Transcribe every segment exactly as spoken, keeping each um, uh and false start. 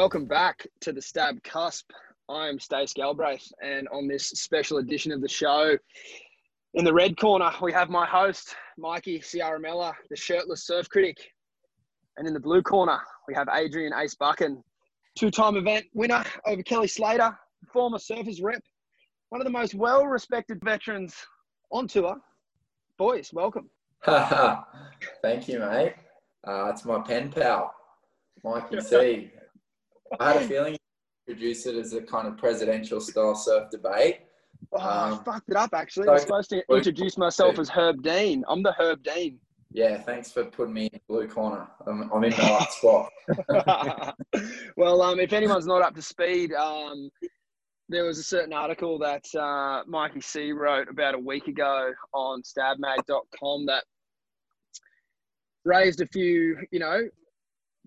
Welcome back to the Stab Cusp. I am Stace Galbraith, and on this special edition of the show, in the red corner, we have my host, Mikey Ciaramella, the shirtless surf critic. And in the blue corner, we have Adrian Ace Buchan, two-time event winner over Kelly Slater, former surfers rep, one of the most well-respected veterans on tour. Boys, welcome. Thank you, mate. Uh, it's my pen pal, Mikey C. I had a feeling you introduced it as a kind of presidential-style surf debate. Oh, um, I fucked it up, actually. So I was supposed to introduce myself as Herb Dean. I'm the Herb Dean. Yeah, thanks for putting me in the blue corner. I'm, I'm in my right spot. Well, um, if anyone's not up to speed, um, there was a certain article that uh, Mikey C wrote about a week ago on Stab Mag dot com that raised a few, you know,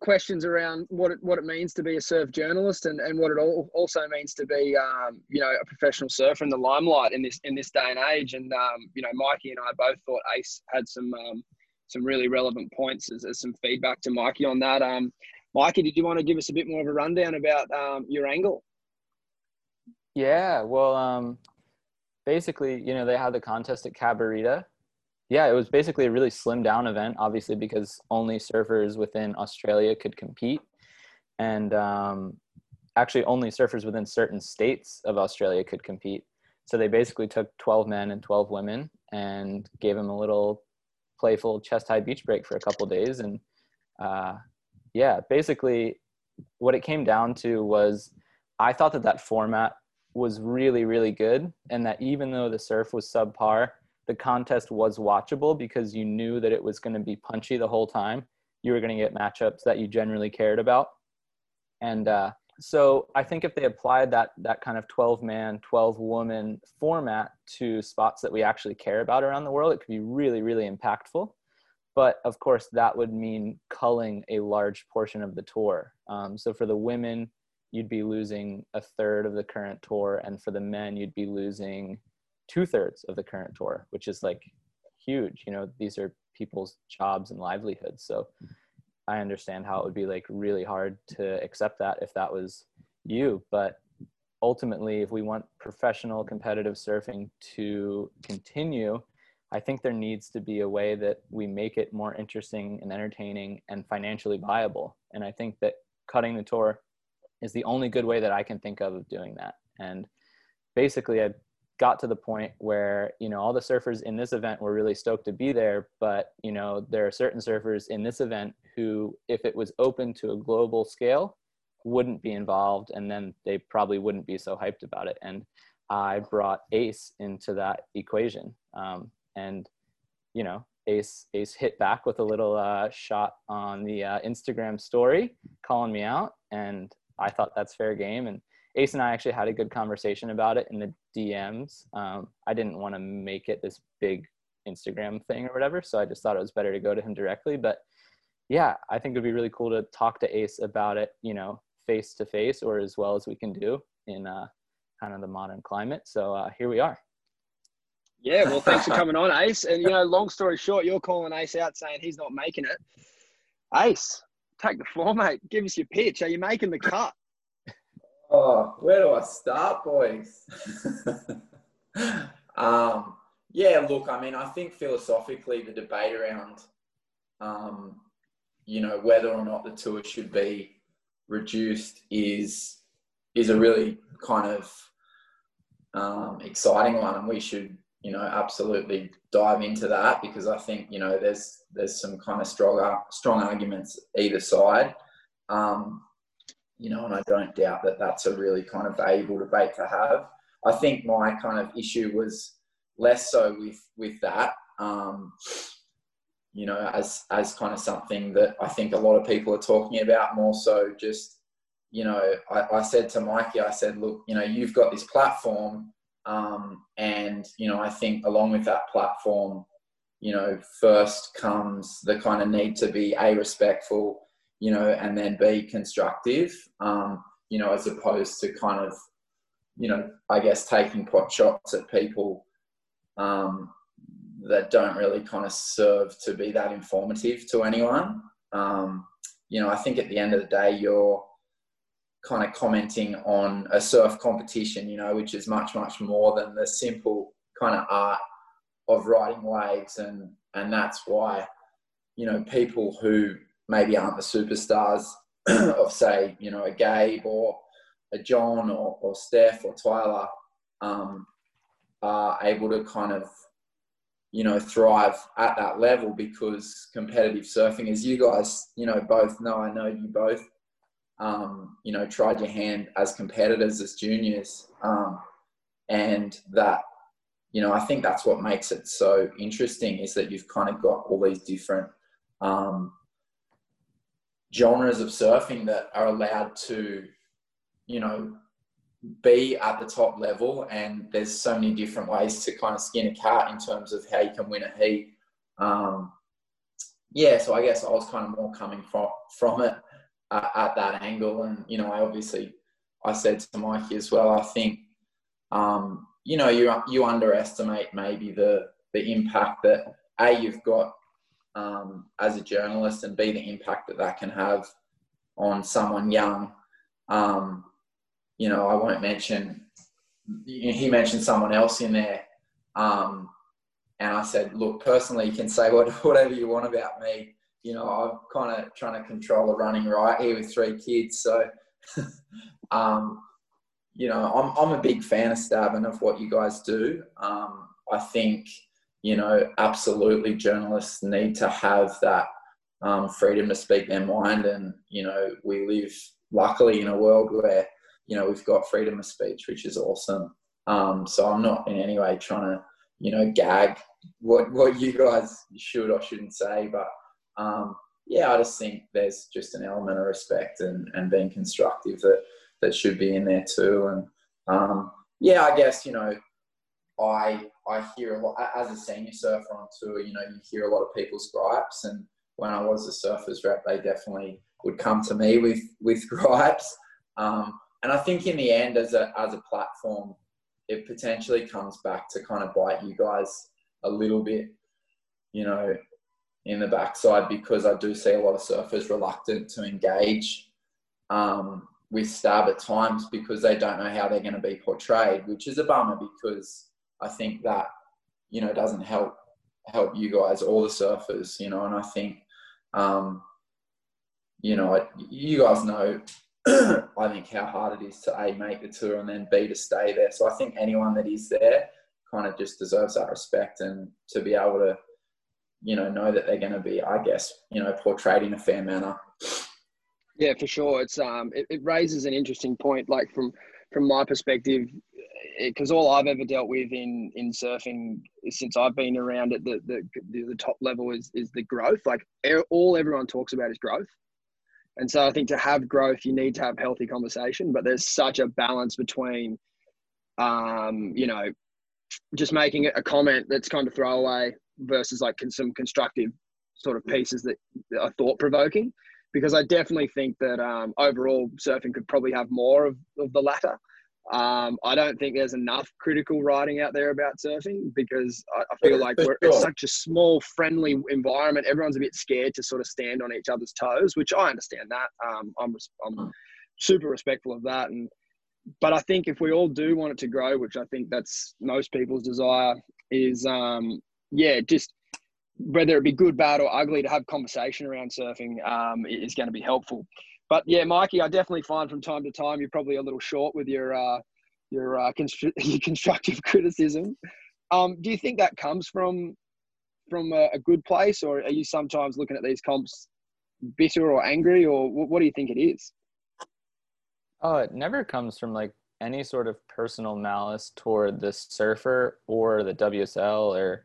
questions around what it, what it means to be a surf journalist and, and what it all also means to be, um, you know, a professional surfer in the limelight in this, in this day and age. And, um, you know, Mikey and I both thought Ace had some, um, some really relevant points as, as some feedback to Mikey on that. Um, Mikey, did you want to give us a bit more of a rundown about um, your angle? Yeah, well, um, basically, you know, they had the contest at Cabarita. Yeah, it was basically a really slimmed down event, obviously, because only surfers within Australia could compete. And um, actually only surfers within certain states of Australia could compete. So they basically took twelve men and twelve women and gave them a little playful chest-high beach break for a couple days. And uh, yeah, basically what it came down to was I thought that that format was really, really good. And that even though the surf was subpar, the contest was watchable because you knew that it was going to be punchy the whole time. You were going to get matchups that you generally cared about. And uh, so I think if they applied that that kind of twelve man, twelve woman format to spots that we actually care about around the world, it could be really, really impactful. But of course, that would mean culling a large portion of the tour. Um, so for the women, you'd be losing a third of the current tour. And for the men, you'd be losing two thirds of the current tour, which is like huge. You know, these are people's jobs and livelihoods. So I understand how it would be like really hard to accept that if that was you. But ultimately, if we want professional competitive surfing to continue, I think there needs to be a way that we make it more interesting and entertaining and financially viable. And I think that cutting the tour is the only good way that I can think of of doing that. And basically, I got to the point where, you know, all the surfers in this event were really stoked to be there, but, you know, there are certain surfers in this event who, if it was open to a global scale, wouldn't be involved, and then they probably wouldn't be so hyped about it. And I brought Ace into that equation. Um, and, you know, Ace, Ace hit back with a little uh, shot on the uh, Instagram story calling me out, and I thought that's fair game. And Ace and I actually had a good conversation about it in the D Ms. Um, I didn't want to make it this big Instagram thing or whatever, so I just thought it was better to go to him directly. But yeah, I think it'd be really cool to talk to Ace about it, you know, face to face, or as well as we can do in uh, kind of the modern climate. So uh, here we are. Yeah, well, thanks for coming on, Ace. And, you know, long story short, you're calling Ace out saying he's not making it. Ace, take the floor, mate. Give us your pitch. Are you making the cut? Oh, where do I start, boys? um, yeah, look, I mean, I think philosophically the debate around, um, you know, whether or not the tour should be reduced is is a really kind of um, exciting one, and we should, you know, absolutely dive into that because I think, you know, there's there's some kind of strong strong arguments either side. Um, You know, and I don't doubt that that's a really kind of valuable debate to have. I think my kind of issue was less so with with that, um, you know, as as kind of something that I think a lot of people are talking about. More so, just, you know, I, I said to Mikey, I said, look, you know, you've got this platform, um, and you know, I think along with that platform, you know, first comes the kind of need to be A, respectful, you know, and then be constructive, um, you know, as opposed to kind of, you know, I guess taking pot shots at people um, that don't really kind of serve to be that informative to anyone. Um, you know, I think at the end of the day, you're, kind of commenting on a surf competition, you know, which is much, much more than the simple kind of art of riding waves. And, and that's why, you know, people who maybe aren't the superstars of, say, you know, a Gabe or a John or, or Steph or Tyler um, are able to kind of, you know, thrive at that level, because competitive surfing, as you guys, you know, both know, I know you both, um, you know, tried your hand as competitors, as juniors. Um, and that, you know, I think that's what makes it so interesting, is that you've kind of got all these different um, genres of surfing that are allowed to, you know, be at the top level, and there's so many different ways to kind of skin a cat in terms of how you can win a heat. Um, yeah, so I guess I was kind of more coming from, from it uh, at that angle. And, you know, I obviously, I said to Mikey as well, I think, um, you know, you, you underestimate maybe the, the impact that A, you've got um, as a journalist, and B, the impact that that can have on someone young. Um, You know, I won't mention, he mentioned someone else in there. Um, and I said, look, personally, you can say whatever you want about me. You know, I'm kind of trying to control a running right here with three kids. So, um, you know, I'm, I'm a big fan of Stab and of what you guys do. Um, I think, you know, absolutely journalists need to have that um, freedom to speak their mind. And, you know, we live luckily in a world where, you know, we've got freedom of speech, which is awesome. Um, so I'm not in any way trying to, you know, gag what, what you guys should or shouldn't say. But, um, yeah, I just think there's just an element of respect and, and being constructive that, that should be in there too. And, um, yeah, I guess, you know, I, I hear a lot, as a senior surfer on tour, you know, you hear a lot of people's gripes. And when I was a surfer's rep, they definitely would come to me with, with gripes. Um, And I think in the end, as a, as a platform, it potentially comes back to kind of bite you guys a little bit, you know, in the backside, because I do see a lot of surfers reluctant to engage um, with Stab at times because they don't know how they're going to be portrayed, which is a bummer, because I think that, you know, doesn't help, help you guys or the surfers, you know. And I think, um, you know, I, you guys know, I think how hard it is to A, make the tour, and then B, to stay there. So I think anyone that is there kind of just deserves that respect, and to be able to, you know, know that they're going to be, I guess, you know, portrayed in a fair manner. Yeah, for sure. It's um, it, it raises an interesting point, like from from my perspective, because all I've ever dealt with in in surfing since I've been around at the the, the top level is is the growth. Like all everyone talks about is growth. And so I think to have growth, you need to have healthy conversation, but there's such a balance between, um, you know, just making it a comment that's kind of throwaway versus like some constructive sort of pieces that are thought provoking, because I definitely think that um, overall surfing could probably have more of, of the latter. Um, I don't think there's enough critical writing out there about surfing, because I, I feel like we're, it's such a small, friendly environment. Everyone's a bit scared to sort of stand on each other's toes, which I understand that. Um, I'm, I'm super respectful of that. And, but I think if we all do want it to grow, which I think that's most people's desire, is, um, yeah, just whether it be good, bad or ugly, to have conversation around surfing um, is going to be helpful. But yeah, Mikey, I definitely find from time to time you're probably a little short with your uh, your, uh, constru your constructive criticism. Um, do you think that comes from from a, a good place, or are you sometimes looking at these comps bitter or angry, or wh what do you think it is? Oh, it never comes from like any sort of personal malice toward the surfer or the W S L or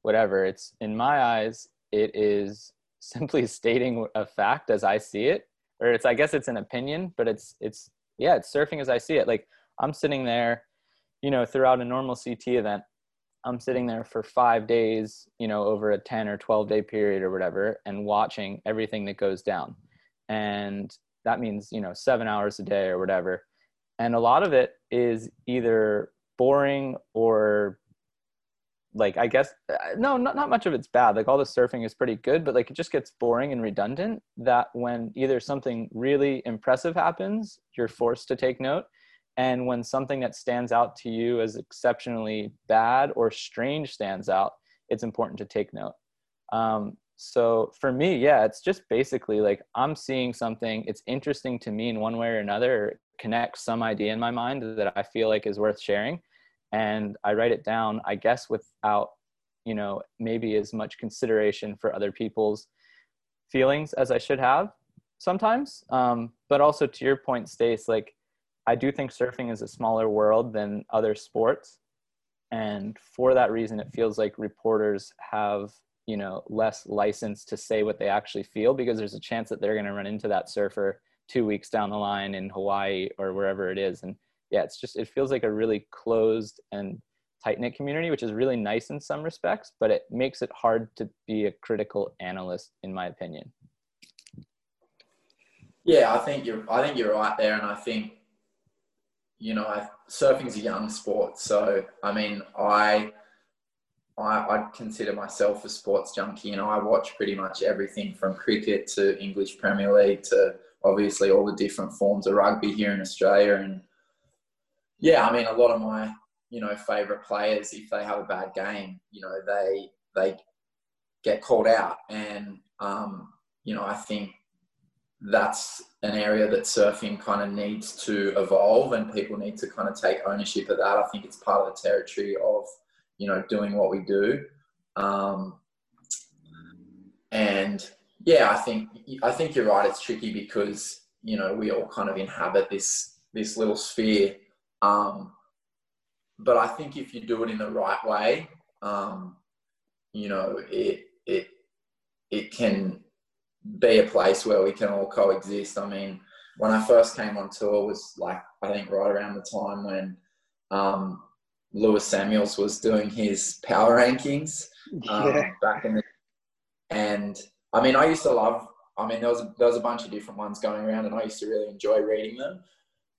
whatever. It's, in my eyes, it is simply stating a fact as I see it. Or it's, I guess it's an opinion, but it's, it's, yeah, it's surfing as I see it. Like I'm sitting there, you know, throughout a normal C T event, I'm sitting there for five days, you know, over a ten or twelve day period or whatever, and watching everything that goes down. And that means, you know, seven hours a day or whatever. And a lot of it is either boring or like, I guess, no, not, not much of it's bad. Like all the surfing is pretty good, but like it just gets boring and redundant that when either something really impressive happens, you're forced to take note. And when something that stands out to you as exceptionally bad or strange stands out, it's important to take note. Um, so for me, yeah, it's just basically like I'm seeing something, it's interesting to me in one way or another, or connects some idea in my mind that I feel like is worth sharing. And I write it down, I guess, without, you know, maybe as much consideration for other people's feelings as I should have sometimes. Um, but also to your point, Stace, like, I do think surfing is a smaller world than other sports. And for that reason, it feels like reporters have, you know, less license to say what they actually feel, because there's a chance that they're going to run into that surfer two weeks down the line in Hawaii or wherever it is. And yeah, it's just, it feels like a really closed and tight-knit community, which is really nice in some respects, but it makes it hard to be a critical analyst, in my opinion. Yeah, I think you're, I think you're right there. And I think, you know, surfing's a young sport. So, I mean, I, I, I consider myself a sports junkie, and I watch pretty much everything from cricket to English Premier League to obviously all the different forms of rugby here in Australia. And yeah, I mean, a lot of my, you know, favorite players, if they have a bad game, you know, they, they get called out. And, um, you know, I think that's an area that surfing kind of needs to evolve, and people need to kind of take ownership of that. I think it's part of the territory of, you know, doing what we do. Um, and yeah, I think, I think you're right. It's tricky because, you know, we all kind of inhabit this, this little sphere. Um, but I think if you do it in the right way, um, you know, it, it, it can be a place where we can all coexist. I mean, when I first came on tour was like, I think right around the time when, um, Lewis Samuels was doing his power rankings, um, yeah. back in the, and I mean, I used to love, I mean, there was, there was a bunch of different ones going around, and I used to really enjoy reading them.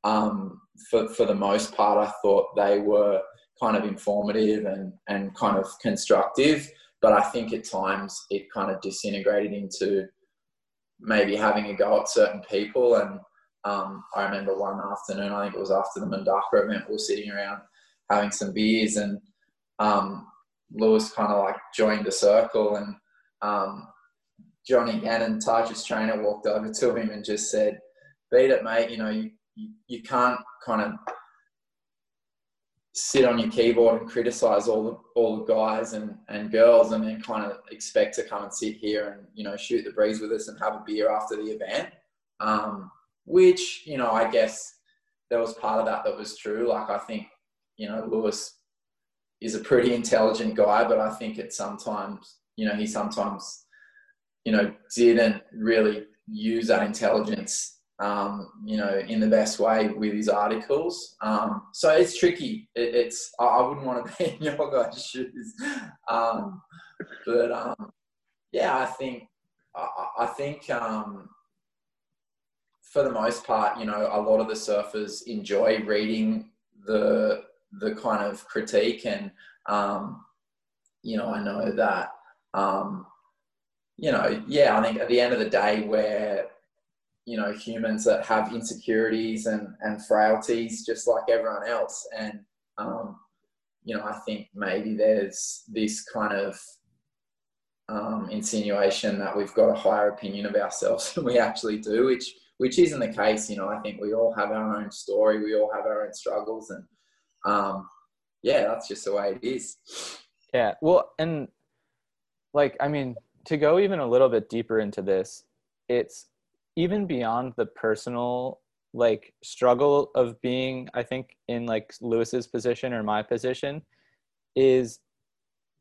Um, for, for the most part, I thought they were kind of informative and, and kind of constructive, but I think at times it kind of disintegrated into maybe having a go at certain people. And um, I remember one afternoon, I think it was after the Mandaka event, we were sitting around having some beers, and um, Lewis kind of like joined a circle, and um, Johnny Gannon, Taj's trainer, walked over to him and just said, "Beat it, mate, you know, you you can't kind of sit on your keyboard and criticize all the, all the guys and, and girls and then kind of expect to come and sit here and, you know, shoot the breeze with us and have a beer after the event." Um, which, you know, I guess there was part of that that was true. Like, I think, you know, Lewis is a pretty intelligent guy, but I think it sometimes, you know, he sometimes, you know, didn't really use that intelligence Um, you know, in the best way with his articles. Um, so it's tricky. It, it's, I wouldn't want to be in your guys' shoes. Um, but um, yeah, I think, I, I think um, for the most part, you know, a lot of the surfers enjoy reading the, the kind of critique. And, um, you know, I know that, um, you know, yeah, I think at the end of the day, where, you know, humans that have insecurities and, and frailties just like everyone else. And, um, you know, I think maybe there's this kind of um, insinuation that we've got a higher opinion of ourselves than we actually do, which, which isn't the case. You know, I think we all have our own story. We all have our own struggles. And, um, yeah, that's just the way it is. Yeah. Well, and like, I mean, to go even a little bit deeper into this, it's, even beyond the personal like struggle of being, I think, in like Lewis's position or my position, is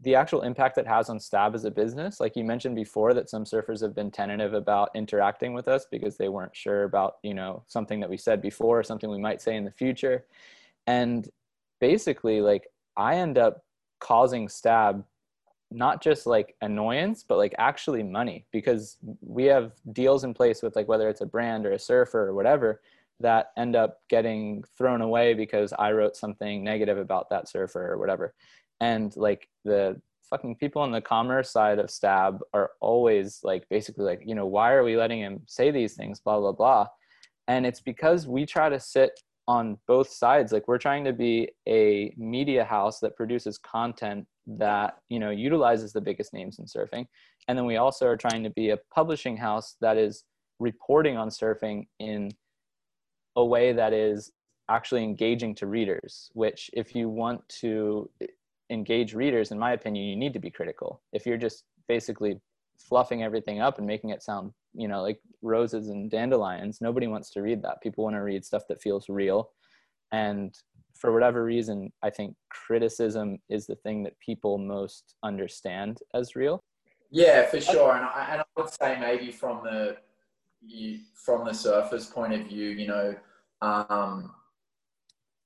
the actual impact that has on Stab as a business. Like you mentioned before, that some surfers have been tentative about interacting with us because they weren't sure about, you know, something that we said before or something we might say in the future. And basically, like, I end up causing Stab not just like annoyance, but like actually money, because we have deals in place with like, whether it's a brand or a surfer or whatever, that end up getting thrown away because I wrote something negative about that surfer or whatever. And like the fucking people on the commerce side of Stab are always like, basically like, you know, why are we letting him say these things, blah, blah, blah. And it's because we try to sit on both sides. Like, we're trying to be a media house that produces content that, you know, utilizes the biggest names in surfing. And then we also are trying to be a publishing house that is reporting on surfing in a way that is actually engaging to readers, which if you want to engage readers, in my opinion, you need to be critical. If you're just basically fluffing everything up and making it sound, you know, like roses and dandelions, nobody wants to read that. People want to read stuff that feels real. And for whatever reason, I think criticism is the thing that people most understand as real. Yeah, for sure. And I, and I would say maybe from the, you, from the surfer's point of view, you know, um,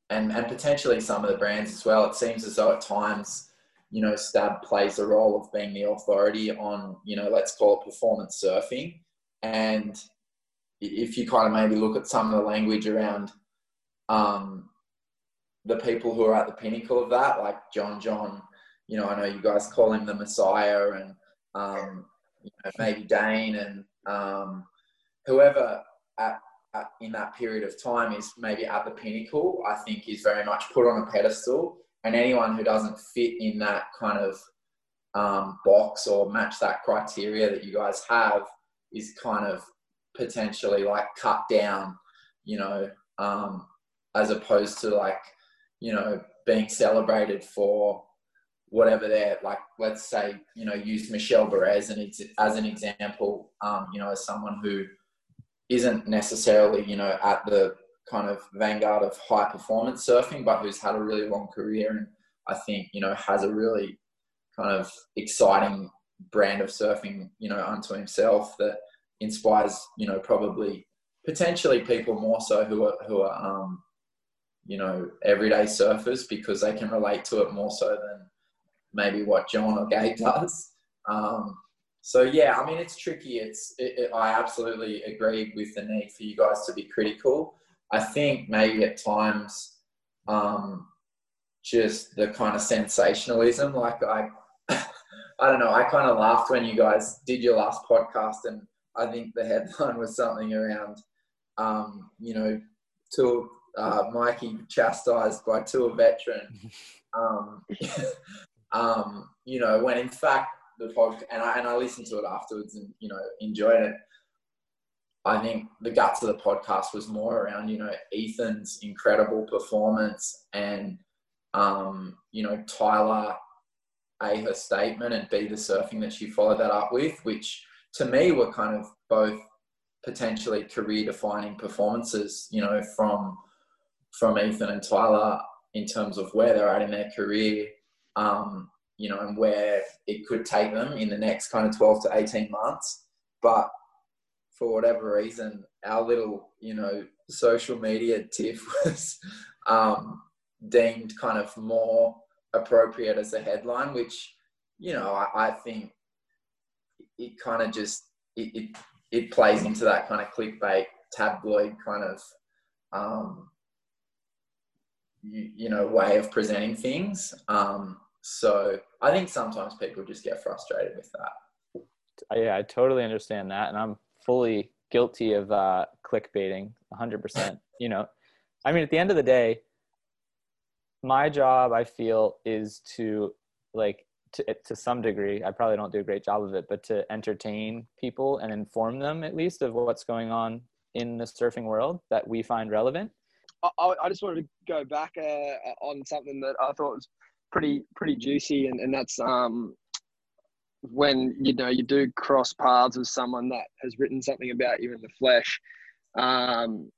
and, and potentially some of the brands as well, it seems as though at times, you know, Stab plays a role of being the authority on, you know, let's call it performance surfing. And if you kind of maybe look at some of the language around um, the people who are at the pinnacle of that, like John John, you know, I know you guys call him the Messiah, and um, you know, maybe Dane and um, whoever at, at, in that period of time is maybe at the pinnacle, I think is very much put on a pedestal. And anyone who doesn't fit in that kind of um, box or match that criteria that you guys have is kind of potentially like cut down, you know, um, as opposed to like, you know, being celebrated for whatever they're like, let's say, you know, use Michel Bourez and it's as an example, um, you know, as someone who isn't necessarily, you know, at the kind of vanguard of high performance surfing, but who's had a really long career and I think, you know, has a really kind of exciting brand of surfing, you know, unto himself that inspires, you know, probably potentially people more so who are, who are, um, you know, everyday surfers because they can relate to it more so than maybe what John or Gabe does. Um, so yeah, I mean, it's tricky. It's, it, it, I absolutely agree with the need for you guys to be critical. I think maybe at times, um, just the kind of sensationalism, like I, I don't know, I kind of laughed when you guys did your last podcast and I think the headline was something around, um, you know, two, uh, Mikey chastised by two, a veteran, um, um, you know, when in fact the podcast, and I, and I listened to it afterwards and, you know, enjoyed it. I think the guts of the podcast was more around, you know, Ethan's incredible performance and, um, you know, Tyler, A, her statement and B, the surfing that she followed that up with, which to me were kind of both potentially career defining performances, you know, from, from Ethan and Tyler in terms of where they're at in their career, um, you know, and where it could take them in the next kind of twelve to eighteen months. But for whatever reason, our little, you know, social media tiff was um, deemed kind of more appropriate as a headline, which, you know, I, I think it kind of just, it, it it plays into that kind of clickbait tabloid kind of, um, you, you know, way of presenting things. Um, so I think sometimes people just get frustrated with that. Yeah, I totally understand that. And I'm fully guilty of uh, clickbaiting, one hundred percent. You know, I mean, at the end of the day, my job, I feel, is to, like, to, to some degree, I probably don't do a great job of it, but to entertain people and inform them, at least, of what's going on in the surfing world that we find relevant. I, I just wanted to go back uh, on something that I thought was pretty pretty juicy, and, and that's... Um, when, you know, you do cross paths with someone that has written something about you in the flesh. Um,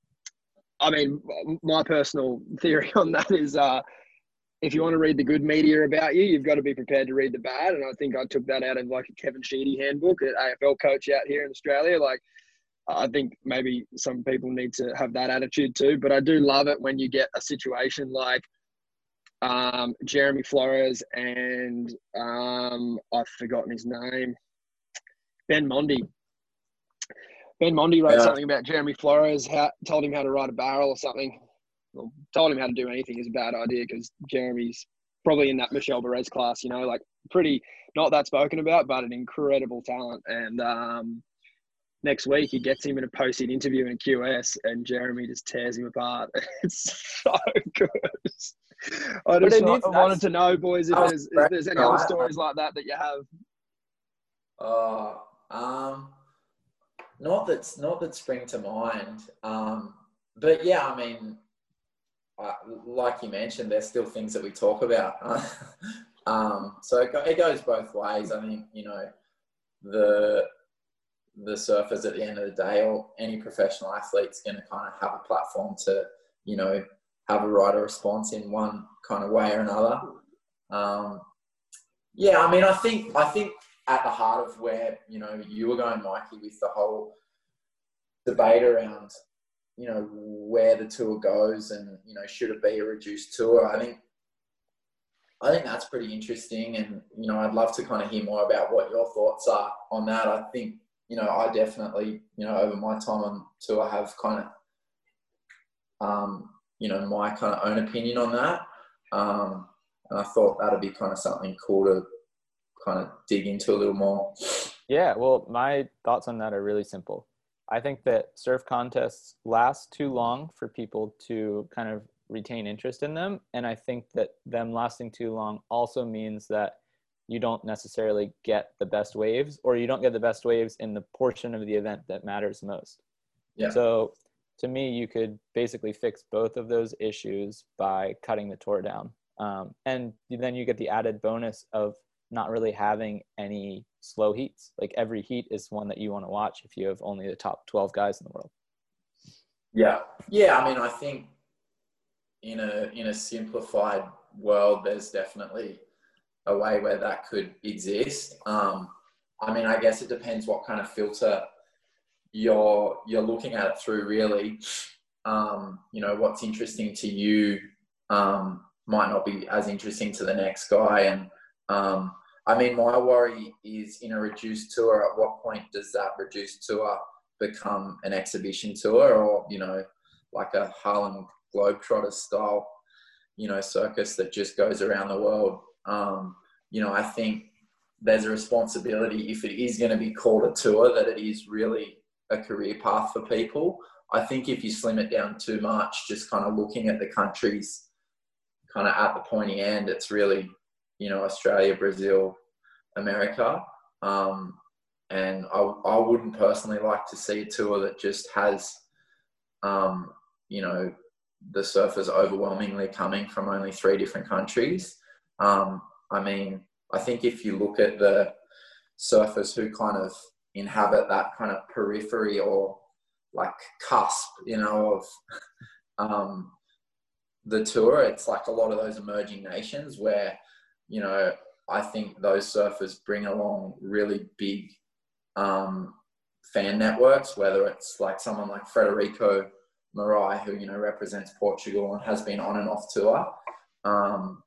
I mean, my personal theory on that is uh, if you want to read the good media about you, you've got to be prepared to read the bad. And I think I took that out of like a Kevin Sheedy handbook, an A F L coach out here in Australia. Like, I think maybe some people need to have that attitude too. But I do love it when you get a situation like Um, Jeremy Flores and um, I've forgotten his name, Ben Mondi. Ben Mondi wrote yeah. something about Jeremy Flores, how, told him how to ride a barrel or something. Well, told him how to do anything is a bad idea because Jeremy's probably in that Michel Bourez class, you know, like pretty not that spoken about, but an incredible talent. And um, next week he gets him in a post-heat interview in a Q S and Jeremy just tears him apart. It's so good. I just not, I wanted to know, boys, if there's, if there's any other stories like that that you have. Oh, um, not that's not that spring to mind. Um, but yeah, I mean, uh, like you mentioned, there's still things that we talk about. um, so it, go, it goes both ways. I think, you know, the the surfers at the end of the day, or any professional athlete's going to kind of have a platform to, you know, have a right of response in one kind of way or another. Um, yeah, I mean, I think I think at the heart of where, you know, you were going, Mikey, with the whole debate around, you know, where the tour goes and, you know, should it be a reduced tour? I think I think that's pretty interesting, and, you know, I'd love to kind of hear more about what your thoughts are on that. I think, you know, I definitely, you know, over my time on tour, I have kind of, um, you know, my kind of own opinion on that. Um, and I thought that'd be kind of something cool to kind of dig into a little more. Yeah, well, my thoughts on that are really simple. I think that surf contests last too long for people to kind of retain interest in them. And I think that them lasting too long also means that you don't necessarily get the best waves, or you don't get the best waves in the portion of the event that matters most. Yeah. So to me, you could basically fix both of those issues by cutting the tour down. Um, and then you get the added bonus of not really having any slow heats. Like every heat is one that you want to watch if you have only the top twelve guys in the world. Yeah. Yeah. I mean, I think in a, in a simplified world, there's definitely a way where that could exist. Um, I mean, I guess it depends what kind of filter you're, you're looking at it through, really. Um, you know, what's interesting to you um, might not be as interesting to the next guy. And, um, I mean, my worry is in a reduced tour, at what point does that reduced tour become an exhibition tour, or, you know, like a Harlem Globetrotters style, you know, circus that just goes around the world. Um, you know, I think there's a responsibility, if it is going to be called a tour, that it is really a career path for people. I think if you slim it down too much, just kind of looking at the countries kind of at the pointy end, it's really, you know, Australia, Brazil, America. Um, and I, I wouldn't personally like to see a tour that just has, um, you know, the surfers overwhelmingly coming from only three different countries. Um, I mean, I think if you look at the surfers who kind of inhabit that kind of periphery or like cusp, you know, of um, the tour, it's like a lot of those emerging nations where, you know, I think those surfers bring along really big um, fan networks, whether it's like someone like Frederico Morais, who, you know, represents Portugal and has been on and off tour. Um,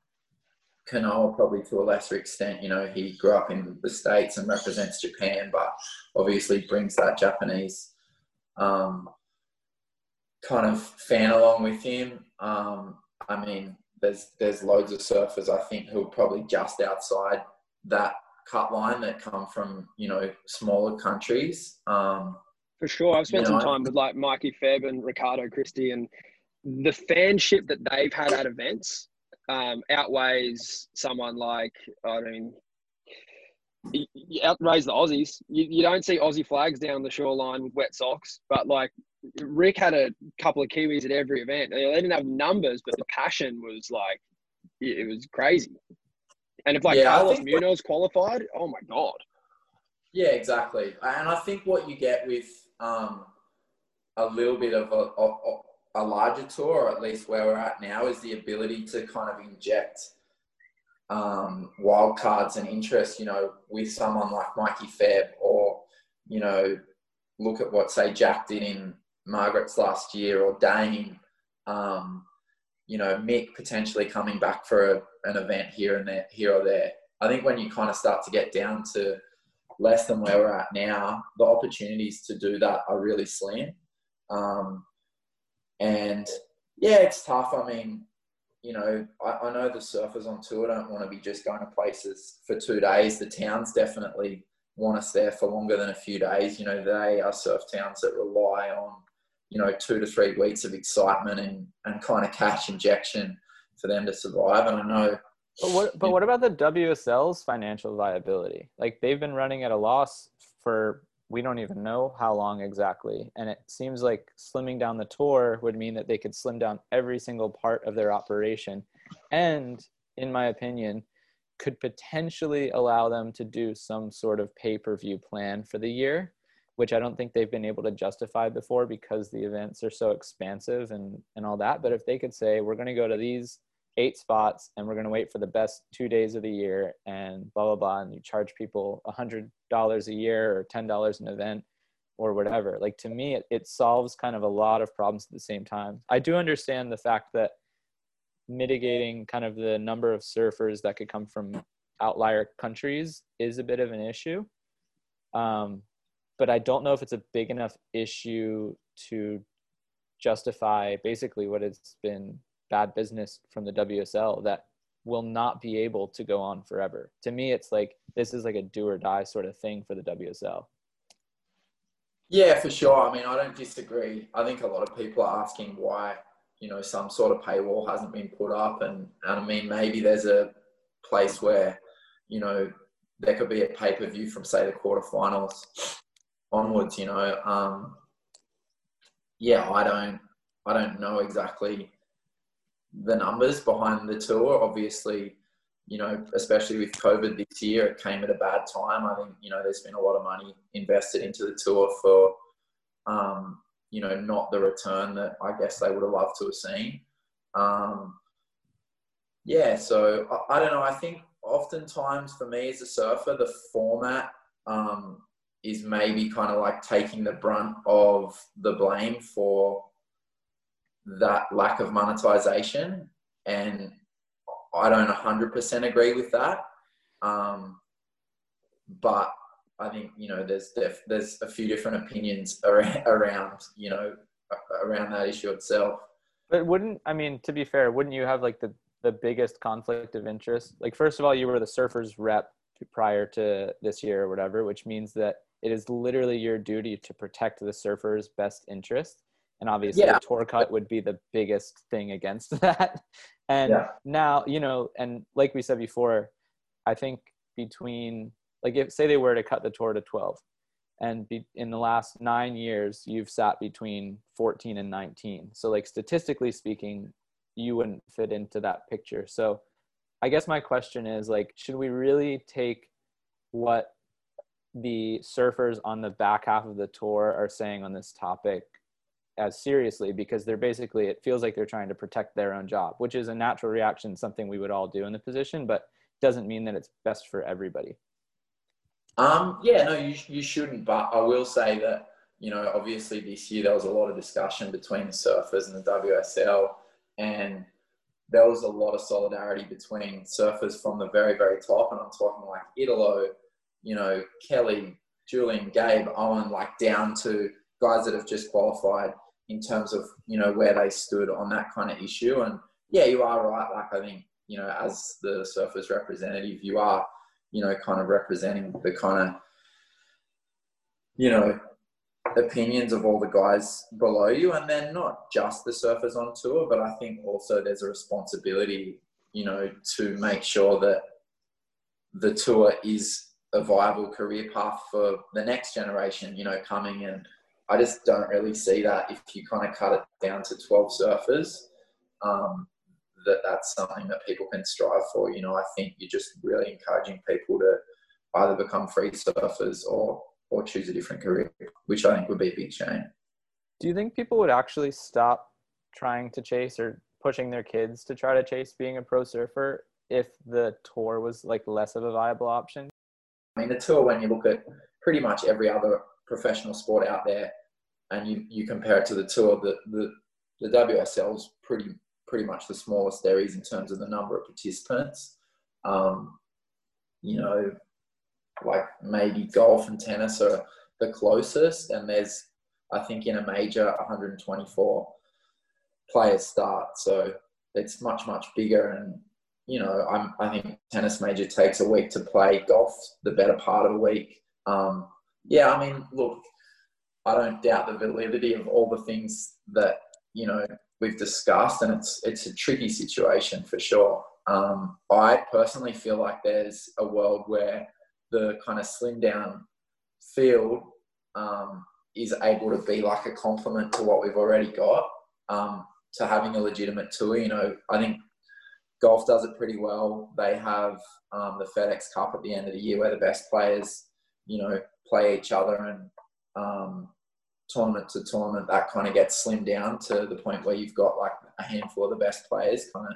Kanoa, probably to a lesser extent, you know, he grew up in the States and represents Japan, but obviously brings that Japanese um, kind of fan along with him. Um, I mean, there's there's loads of surfers, I think, who are probably just outside that cut line that come from, you know, smaller countries. Um, For sure. I've spent you know, some time with like Mikey Febb and Ricardo Christie, and the fanship that they've had at events Um, outweighs someone like, I mean, you, you outweighs the Aussies. You, you don't see Aussie flags down the shoreline with wet socks, but like Rick had a couple of Kiwis at every event. They didn't have numbers, but the passion was like, it was crazy. And if like yeah, Carlos Munoz qualified, oh my God. Yeah, exactly. And I think what you get with um, a little bit of a, of, of a larger tour, or at least where we're at now, is the ability to kind of inject um, wild cards and interest, you know, with someone like Mikey Febb, or, you know, look at what, say, Jack did in Margaret's last year, or Dane, um, you know, Mick potentially coming back for a, an event here and there, here or there. I think when you kind of start to get down to less than where we're at now, the opportunities to do that are really slim. Um, And yeah, it's tough. I mean, you know, I, I know the surfers on tour don't want to be just going to places for two days. The towns definitely want us there for longer than a few days. You know, they are surf towns that rely on, you know, two to three weeks of excitement and, and kind of cash injection for them to survive. And I know... But what, but what about the W S L's financial viability? Like, they've been running at a loss for we don't even know how long exactly. And it seems like slimming down the tour would mean that they could slim down every single part of their operation. And in my opinion, could potentially allow them to do some sort of pay-per-view plan for the year, which I don't think they've been able to justify before because the events are so expansive and, and all that. But if they could say, we're going to go to these eight spots and we're going to wait for the best two days of the year and blah, blah, blah, and you charge people a hundred dollars a year or ten dollars an event or whatever. Like, to me, it, it solves kind of a lot of problems at the same time. I do understand the fact that mitigating kind of the number of surfers that could come from outlier countries is a bit of an issue. Um, but I don't know if it's a big enough issue to justify basically what it's been bad business from the W S L that will not be able to go on forever. To me, it's like, this is like a do or die sort of thing for the W S L. Yeah, for sure. I mean, I don't disagree. I think a lot of people are asking why, you know, some sort of paywall hasn't been put up. And, and I mean, maybe there's a place where, you know, there could be a pay-per-view from, say, the quarterfinals onwards, you know. Um, yeah, I don't, I don't know exactly the numbers behind the tour. Obviously, you know, especially with COVID this year, it came at a bad time. I think, you know, there's been a lot of money invested into the tour for, um, you know, not the return that I guess they would have loved to have seen. Um, yeah, so I, I don't know. I think oftentimes for me as a surfer, the format um, is maybe kind of like taking the brunt of the blame for that lack of monetization, and I don't one hundred percent agree with that. Um, but I think, you know, there's def- there's a few different opinions around, around, you know, around that issue itself. But wouldn't, I mean, to be fair, wouldn't you have like the, the biggest conflict of interest? Like, first of all, you were the surfers rep prior to this year or whatever, which means that it is literally your duty to protect the surfers' best interest. And obviously yeah. a tour cut would be the biggest thing against that. And yeah. now, you know, and like we said before, I think between, like, if say they were to cut the tour to twelve, and be, in the last nine years, you've sat between fourteen and nineteen. So like, statistically speaking, you wouldn't fit into that picture. So I guess my question is, like, should we really take what the surfers on the back half of the tour are saying on this topic as seriously, because they're basically, it feels like they're trying to protect their own job, which is a natural reaction, something we would all do in the position, but doesn't mean that it's best for everybody. Um, yeah, no, you, you shouldn't, but I will say that, you know, obviously this year there was a lot of discussion between the surfers and the W S L, and there was a lot of solidarity between surfers from the very, very top, and I'm talking like Italo, you know, Kelly, Julian, Gabe, Owen, like down to guys that have just qualified, in terms of, you know, where they stood on that kind of issue. And yeah, you are right. Like, I think, you know, as the surfers representative, you are, you know, kind of representing the kind of, you know, opinions of all the guys below you. And then not just the surfers on tour, but I think also there's a responsibility, you know, to make sure that the tour is a viable career path for the next generation, you know, coming in. I just don't really see that if you kind of cut it down to twelve surfers, um, that that's something that people can strive for. You know, I think you're just really encouraging people to either become free surfers or, or choose a different career, which I think would be a big shame. Do you think people would actually stop trying to chase or pushing their kids to try to chase being a pro surfer if the tour was like less of a viable option? I mean, the tour, when you look at pretty much every other professional sport out there, and you, you compare it to the tour, the, the, the W S L's pretty pretty much the smallest there is in terms of the number of participants. Um, you know, like maybe golf and tennis are the closest, and there's, I think in a major, one hundred twenty-four players start. So it's much, much bigger. And, you know, I'm, I think tennis major takes a week to play, golf the better part of a week. Um, yeah, I mean, look, I don't doubt the validity of all the things that, you know, we've discussed, and it's, it's a tricky situation for sure. Um, I personally feel like there's a world where the kind of slim down field um, is able to be like a complement to what we've already got, um, to having a legitimate tour. You know, I think golf does it pretty well. They have um, the FedEx Cup at the end of the year where the best players, you know, play each other, and um, tournament to tournament, that kind of gets slimmed down to the point where you've got like a handful of the best players kind of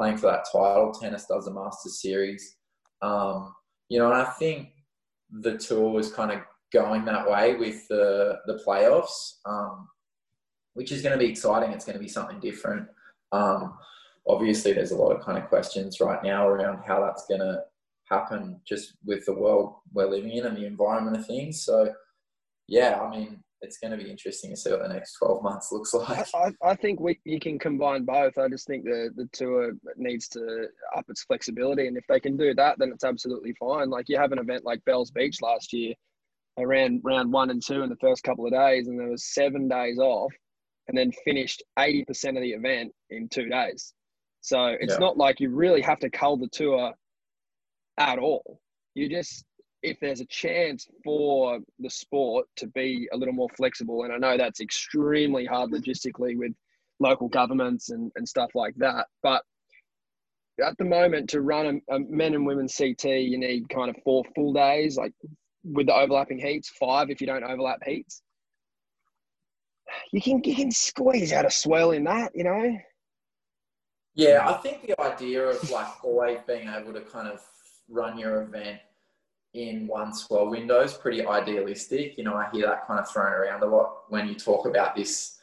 playing for that title. Tennis does the Masters series. Um, you know, and I think the tour was kind of going that way with the, the playoffs, um, which is going to be exciting. It's going to be something different. Um, obviously, there's a lot of kind of questions right now around how that's going to happen just with the world we're living in and the environment of things. So, yeah, I mean, it's going to be interesting to see what the next twelve months looks like. I, I think we, you can combine both. I just think the, the tour needs to up its flexibility. And if they can do that, then it's absolutely fine. Like, you have an event like Bells Beach last year. They ran round one and two in the first couple of days, and there was seven days off, and then finished eighty percent of the event in two days. So it's yeah. not like you really have to cull the tour at all. You just, if there's a chance for the sport to be a little more flexible, and I know that's extremely hard logistically with local governments and, and stuff like that, but at the moment to run a, a men and women C T, you need kind of four full days, like with the overlapping heats, five if you don't overlap heats. You can, you can squeeze out a swell in that, you know? Yeah, I think the idea of like always being able to kind of run your event in one swell window is pretty idealistic. You know, I hear that kind of thrown around a lot when you talk about this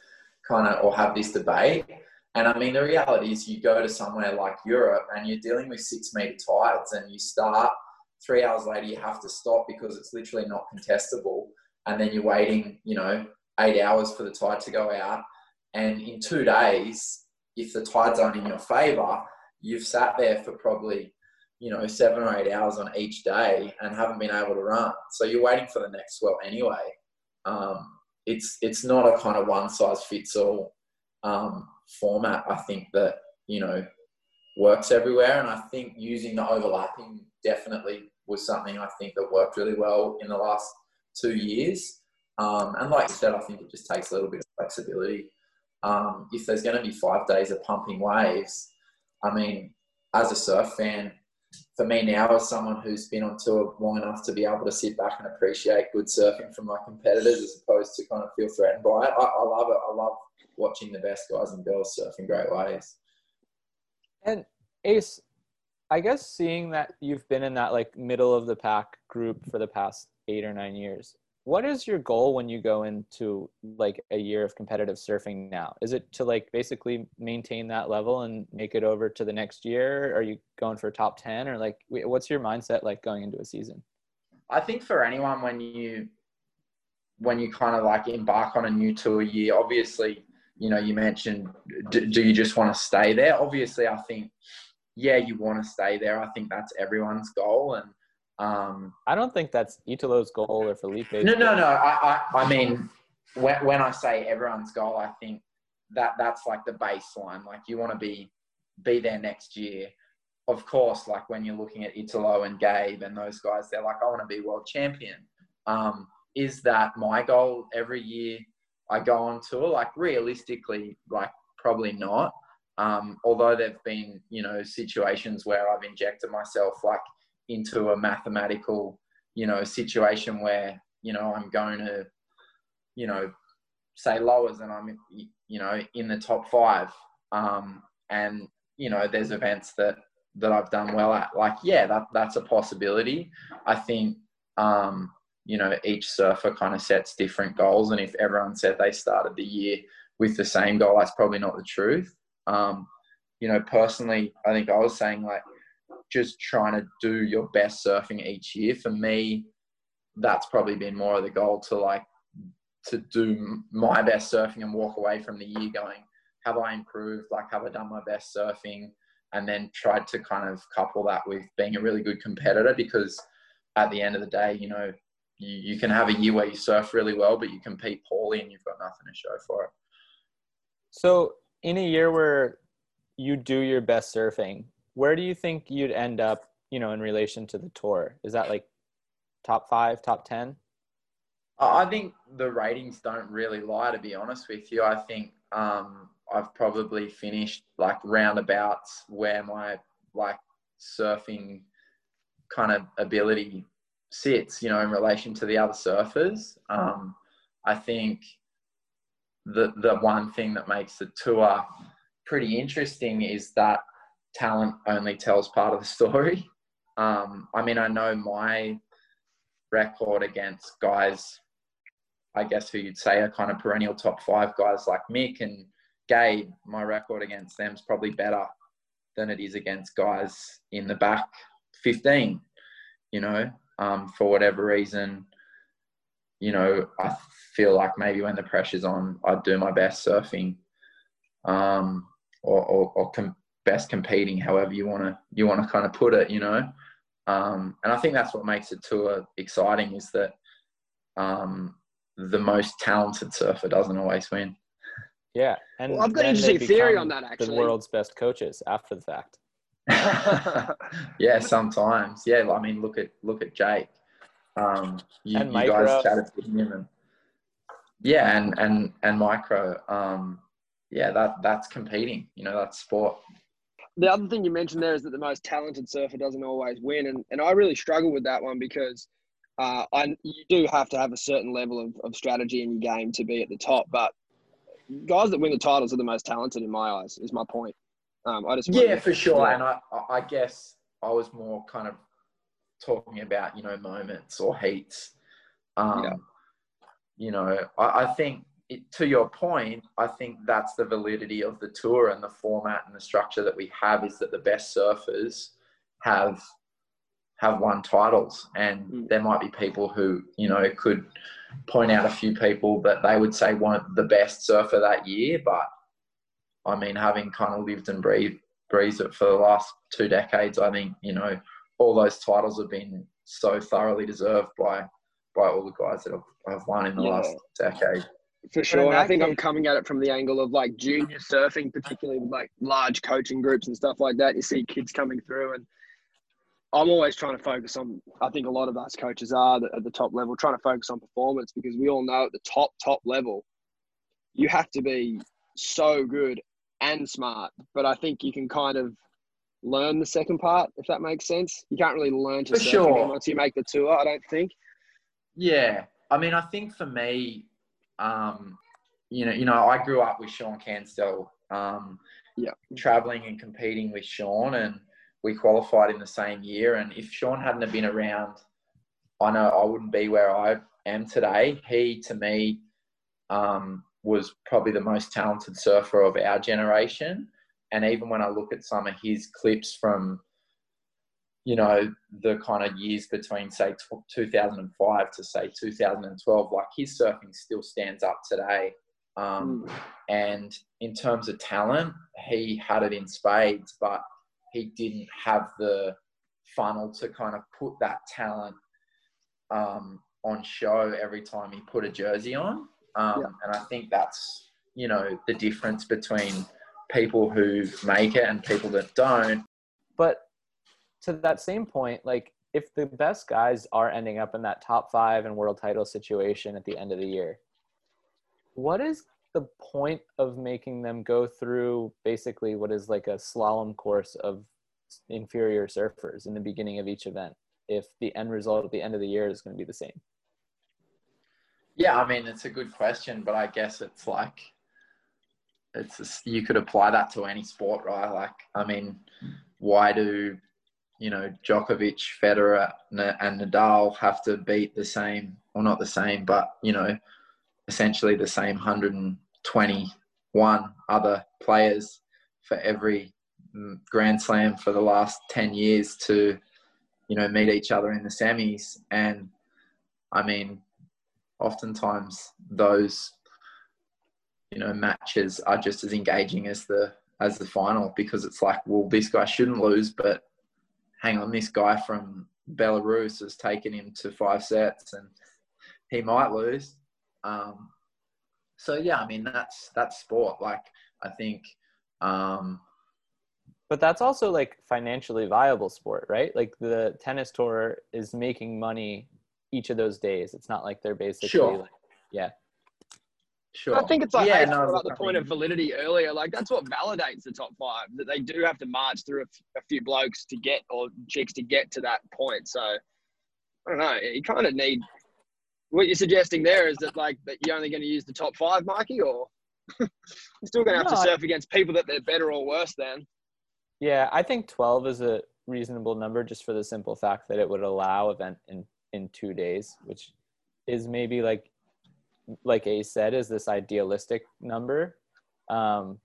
kind of, or have this debate. And I mean, the reality is you go to somewhere like Europe and you're dealing with six meter tides, and you start, three hours later you have to stop because it's literally not contestable. And then you're waiting, you know, eight hours for the tide to go out. And in two days, if the tides aren't in your favor, you've sat there for probably, you know, seven or eight hours on each day and haven't been able to run. So you're waiting for the next swell anyway. Um, it's, it's not a kind of one size fits all um, format, I think, that, you know, works everywhere. And I think using the overlapping definitely was something I think that worked really well in the last two years. Um, and like you said, I think it just takes a little bit of flexibility. Um, if there's going to be five days of pumping waves, I mean, as a surf fan, for me now, as someone who's been on tour long enough to be able to sit back and appreciate good surfing from my competitors as opposed to kind of feel threatened by it, I, I love it. I love watching the best guys and girls surf in great ways. And Ace, I guess seeing that you've been in that like middle of the pack group for the past eight or nine years, what is your goal when you go into like a year of competitive surfing now? Is it to like basically maintain that level and make it over to the next year? Are you going for top ten, or like what's your mindset like going into a season? I think for anyone, when you, when you kind of like embark on a new tour year, obviously, you know, you mentioned, do, do you just want to stay there? Obviously, I think, yeah, you want to stay there. I think that's everyone's goal. And, Um, I don't think that's Italo's goal or Felipe's. No, no, no. I, I, I mean, when, when I say everyone's goal, I think that that's like the baseline. Like, you want to be be there next year. Of course, like when you're looking at Italo and Gabe and those guys, they're like, I want to be world champion. Um, is that my goal every year I go on tour? Like, realistically, like probably not. Um, although there've been, you know, situations where I've injected myself like into a mathematical, you know, situation where, you know, I'm going to, you know, say lowers and I'm, you know, in the top five. Um, and, you know, there's events that, that I've done well at. Like, yeah, that, that's a possibility. I think, um, you know, each surfer kind of sets different goals. And if everyone said they started the year with the same goal, that's probably not the truth. Um, you know, personally, I think I was saying like, just trying to do your best surfing each year. For me, that's probably been more of the goal, to like, to do my best surfing and walk away from the year going, have I improved? Like, have I done my best surfing? And then tried to kind of couple that with being a really good competitor, because at the end of the day, you know, you, you can have a year where you surf really well, but you compete poorly and you've got nothing to show for it. So in a year where you do your best surfing, where do you think you'd end up, you know, in relation to the tour? Is that like top five, top ten? I think the ratings don't really lie, to be honest with you. I think um, I've probably finished like roundabouts where my like surfing kind of ability sits, you know, in relation to the other surfers. Um, I think the, the one thing that makes the tour pretty interesting is that talent only tells part of the story. Um, I mean, I know my record against guys, I guess, who you'd say are kind of perennial top five guys like Mick and Gabe, my record against them is probably better than it is against guys in the back fifteen, you know, um, for whatever reason. You know, I feel like maybe when the pressure's on, I do my best surfing, um, or, or, or com- best competing, however you want to, you want to kind of put it, you know. Um, and I think that's what makes the tour exciting, is that um, the most talented surfer doesn't always win. Yeah. And well, I've got an interesting theory on that, actually. The world's best coaches after the fact. Yeah, sometimes. Yeah, I mean, look at look at Jake. Um, you, and you guys chatted to him. And, yeah, and, and, and micro. Um, yeah, that that's competing. You know, that's sport. The other thing you mentioned there is that the most talented surfer doesn't always win. And, and I really struggle with that one, because uh, I, you do have to have a certain level of, of strategy in your game to be at the top. But guys that win the titles are the most talented in my eyes, is my point. Um, I just Yeah, for sure. And I, I guess I was more kind of talking about, you know, moments or heats. Um, yeah. You know, I, I think... It, to your point, I think that's the validity of the tour and the format and the structure that we have, is that the best surfers have have won titles, and mm. there might be people who, you know, could point out a few people that they would say weren't the best surfer that year, but I mean, having kind of lived and breathed, breathed it for the last two decades, I think, you know, all those titles have been so thoroughly deserved by by all the guys that have, have won in the yeah. last decade. For sure. And I think I'm coming at it from the angle of like junior surfing, particularly with like large coaching groups and stuff like that. You see kids coming through, and I'm always trying to focus on, I think a lot of us coaches are at the top level, trying to focus on performance, because we all know at the top, top level, you have to be so good and smart. But I think you can kind of learn the second part, if that makes sense. You can't really learn to surf sure. once you make the tour, I don't think. Yeah. I mean, I think for me, Um, you know, you know, I grew up with Sean Canstell, um, yeah. traveling and competing with Sean, and we qualified in the same year. And if Sean hadn't have been around, I know I wouldn't be where I am today. He, to me, um, was probably the most talented surfer of our generation. And even when I look at some of his clips from, you know, the kind of years between, say, two thousand five to, say, two thousand twelve, like, his surfing still stands up today. Um, and in terms of talent, he had it in spades, but he didn't have the funnel to kind of put that talent um, on show every time he put a jersey on. Um, yeah. And I think that's, you know, the difference between people who make it and people that don't. But to that same point, like, if the best guys are ending up in that top five and world title situation at the end of the year, what is the point of making them go through basically what is like a slalom course of inferior surfers in the beginning of each event, if the end result at the end of the year is going to be the same? Yeah, I mean, it's a good question, but I guess it's like, it's just, you could apply that to any sport, right? Like, I mean, why do, you know, Djokovic, Federer and Nadal have to beat the same, or not the same, but, you know, essentially the same one hundred twenty-one other players for every Grand Slam for the last ten years to, you know, meet each other in the semis. And I mean, oftentimes those, you know, matches are just as engaging as the as the final, because it's like, well, this guy shouldn't lose, but hang on, this guy from Belarus has taken him to five sets and he might lose. Um, so yeah, I mean, that's, that's sport. Like, I think, um, but that's also like financially viable sport, right? Like the tennis tour is making money each of those days. It's not like they're basically sure. like, yeah. Sure. I think it's like, yeah, hey, no, about the point of validity earlier. Like, that's what validates the top five, that they do have to march through a, f- a few blokes to get, or chicks to get to that point. So, I don't know. You kind of need – what you're suggesting there is that, like, that you're only going to use the top five, Mikey, or you're still going to have no, to surf I, against people that they're better or worse than? Yeah, I think twelve is a reasonable number just for the simple fact that it would allow event in, in two days, which is maybe, like, like Ace said, is this idealistic number. Um,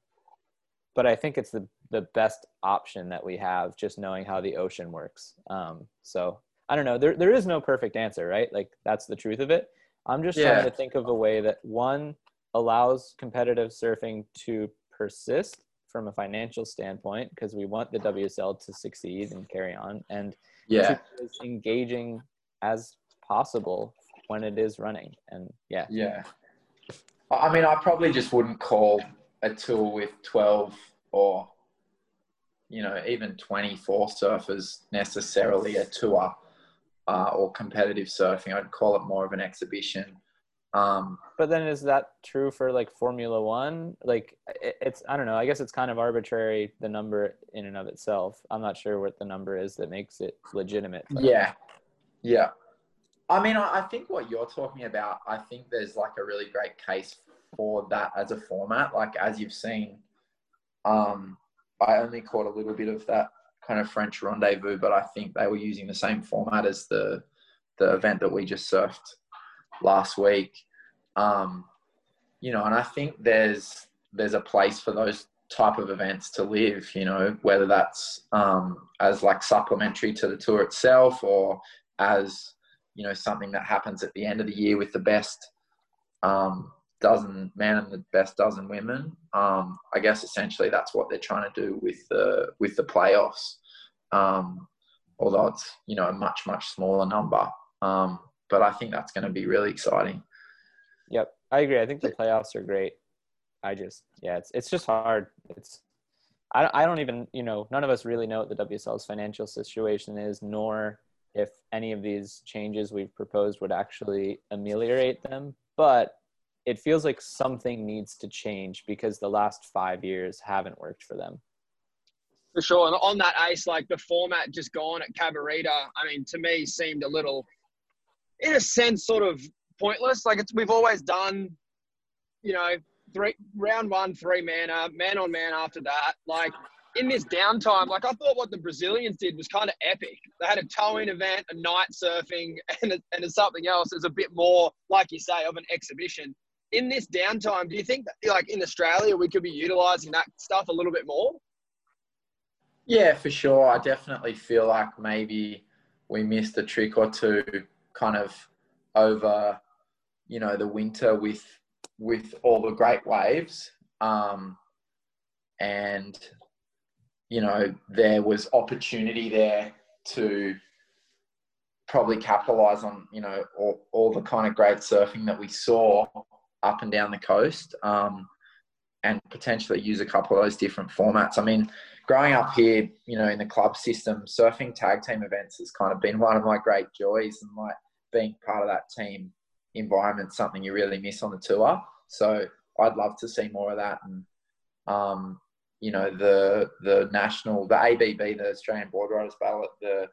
but I think it's the, the best option that we have, just knowing how the ocean works. Um, so I don't know, there, there is no perfect answer, right? Like, that's the truth of it. I'm just yeah. trying to think of a way that, one, allows competitive surfing to persist from a financial standpoint, because we want the W S L to succeed and carry on, and yeah. two, is engaging as possible when it is running. And yeah. Yeah. I mean, I probably just wouldn't call a tour with twelve or, you know, even twenty-four surfers necessarily a tour uh, or competitive surfing. I'd call it more of an exhibition. Um, but then is that true for like Formula One? Like it's, I don't know, I guess it's kind of arbitrary, the number in and of itself. I'm not sure what the number is that makes it legitimate. But. Yeah. Yeah. I mean, I think what you're talking about, I think there's like a really great case for that as a format. Like, as you've seen, um, I only caught a little bit of that kind of French rendezvous, but I think they were using the same format as the the event that we just surfed last week. Um, you know, and I think there's there's a place for those type of events to live, you know, whether that's um, as like supplementary to the tour itself, or as... you know, something that happens at the end of the year with the best um, dozen men and the best dozen women. Um, I guess essentially that's what they're trying to do with the with the playoffs. Um, although it's, you know, a much, much smaller number. Um, but I think that's going to be really exciting. Yep, I agree. I think the playoffs are great. I just, yeah, it's it's just hard. It's I, I don't even, you know, none of us really know what the W S L's financial situation is, nor... if any of these changes we've proposed would actually ameliorate them. But it feels like something needs to change, because the last five years haven't worked for them. For sure. And on that, Ace, like the format just gone at Cabarita, I mean, to me seemed a little, in a sense, sort of pointless. Like it's, we've always done, you know, three round one, three man up, man on man after that. Like, in this downtime, like I thought what the Brazilians did was kind of epic. They had a tow-in event, a night surfing, and a, and a something else. It was a bit more, like you say, of an exhibition. In this downtime, do you think that, like in Australia, we could be utilising that stuff a little bit more? Yeah, for sure. I definitely feel like maybe we missed a trick or two kind of over, you know, the winter with, with all the great waves. Um, and... you know, there was opportunity there to probably capitalize on, you know, all, all the kind of great surfing that we saw up and down the coast, um, and potentially use a couple of those different formats. I mean, growing up here, you know, in the club system, surfing tag team events has kind of been one of my great joys, and like being part of that team environment, something you really miss on the tour. So I'd love to see more of that. And, um, you know, the the national, the A B B, the Australian Board Riders Battle at the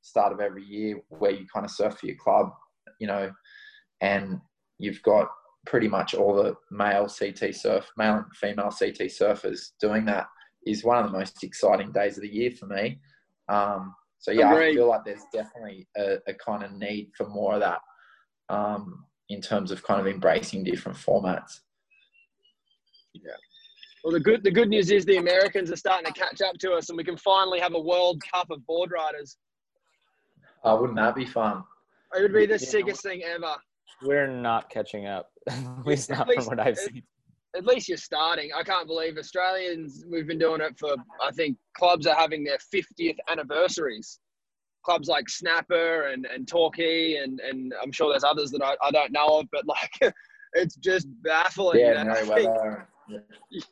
start of every year, where you kind of surf for your club, you know, and you've got pretty much all the male C T surf, male and female C T surfers doing that, is one of the most exciting days of the year for me. Um, so, yeah, Agreed. I feel like there's definitely a, a kind of need for more of that um, in terms of kind of embracing different formats. Yeah. Well, the good the good news is the Americans are starting to catch up to us, and we can finally have a World Cup of board riders. Oh, wouldn't that be fun? It would be the yeah. sickest thing ever. We're not catching up, at least not least, from what I've seen. at least you're starting. I can't believe Australians, we've been doing it for, I think clubs are having their fiftieth anniversaries. Clubs like Snapper and, and Torquay and, and I'm sure there's others that I, I don't know of, but like it's just baffling. Yeah, no weather. Yeah.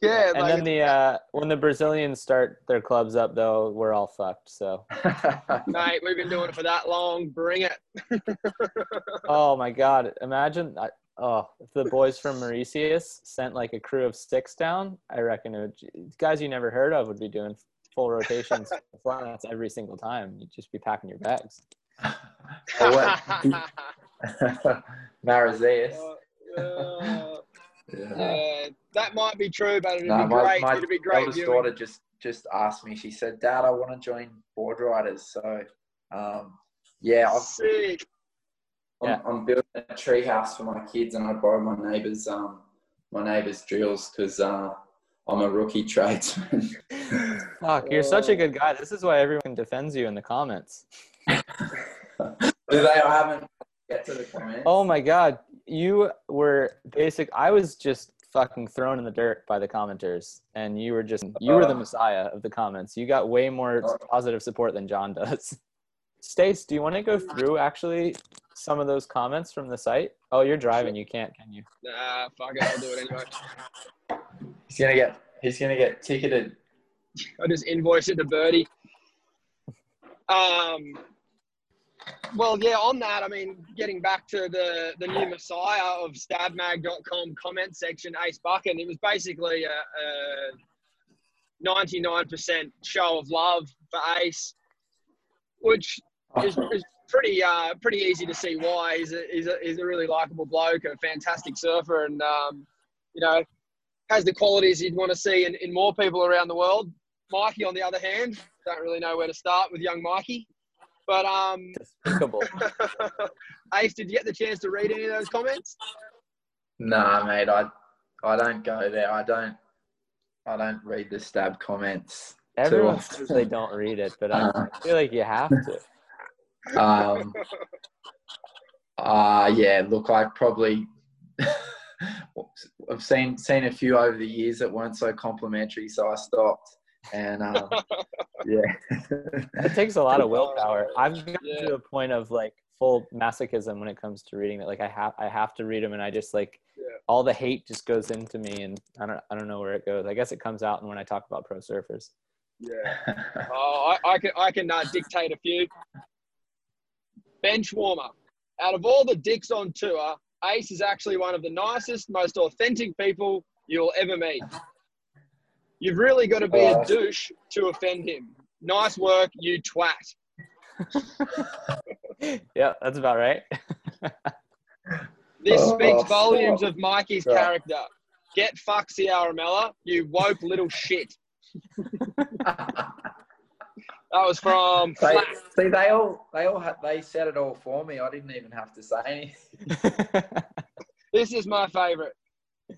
yeah and like, then the uh, when the Brazilians start their clubs up, though, we're all fucked. So, mate, we've been doing it for that long. Bring it! Oh my God! Imagine, I, oh, if the boys from Mauritius sent like a crew of six down, I reckon it would, guys you never heard of would be doing full rotations, flats every single time. You'd just be packing your bags. Mauritius. uh, Yeah. yeah, that might be true, but it'd no, be great. My, my it'd be great. My oldest daughter just just asked me. She said, "Dad, I want to join board riders." So, um, yeah, I've, Sick. I'm, yeah, I'm building a treehouse for my kids, and I borrow my neighbour's um my neighbour's drills because uh, I'm a rookie tradesman. Fuck, you're uh, such a good guy. This is why everyone defends you in the comments. Do they? I haven't get to the comments. Oh my God. You were basic. I was just fucking thrown in the dirt by the commenters, and you were just you were the messiah of the comments. You got way more positive support than John does. Stace, do you want to go through actually some of those comments from the site? Oh, you're driving. You can't, can you? Nah, fuck it. I'll do it anyway. He's gonna get. He's gonna get ticketed. I just invoiced it to Birdie. Um. Well, yeah, on that, I mean, getting back to the, the new messiah of Stab Mag dot com comment section, Ace Buchan, it was basically a, a ninety-nine percent show of love for Ace, which is, is pretty uh, pretty easy to see why. He's a, he's a, he's a really likable bloke, a fantastic surfer, and, um, you know, has the qualities you'd want to see in, in more people around the world. Mikey, on the other hand, don't really know where to start with young Mikey. But, um, despicable. Ace, did you get the chance to read any of those comments? Nah, mate, I, I don't go there. I don't, I don't read the Stab comments. Everyone says they don't read it, but I uh, feel like you have to. Um, uh, yeah, look, I probably, I've seen, seen a few over the years that weren't so complimentary, so I stopped. And um, yeah, it takes a lot of willpower. I've gotten yeah. to a point of like full masochism when it comes to reading that. Like I have, I have to read them, and I just like yeah. all the hate just goes into me, and I don't, I don't know where it goes. I guess it comes out, and when I talk about pro surfers, yeah. Oh, I, I can, I can uh, dictate a few. Bench warmer. Out of all the dicks on tour, Ace is actually one of the nicest, most authentic people you'll ever meet. You've really got to be a douche to offend him. Nice work, you twat. Yeah, that's about right. This speaks volumes of Mikey's character. Get fucked, Ciaramella, you woke little shit. That was from they, See, they all they all had, they said it all for me. I didn't even have to say anything. This is my favorite.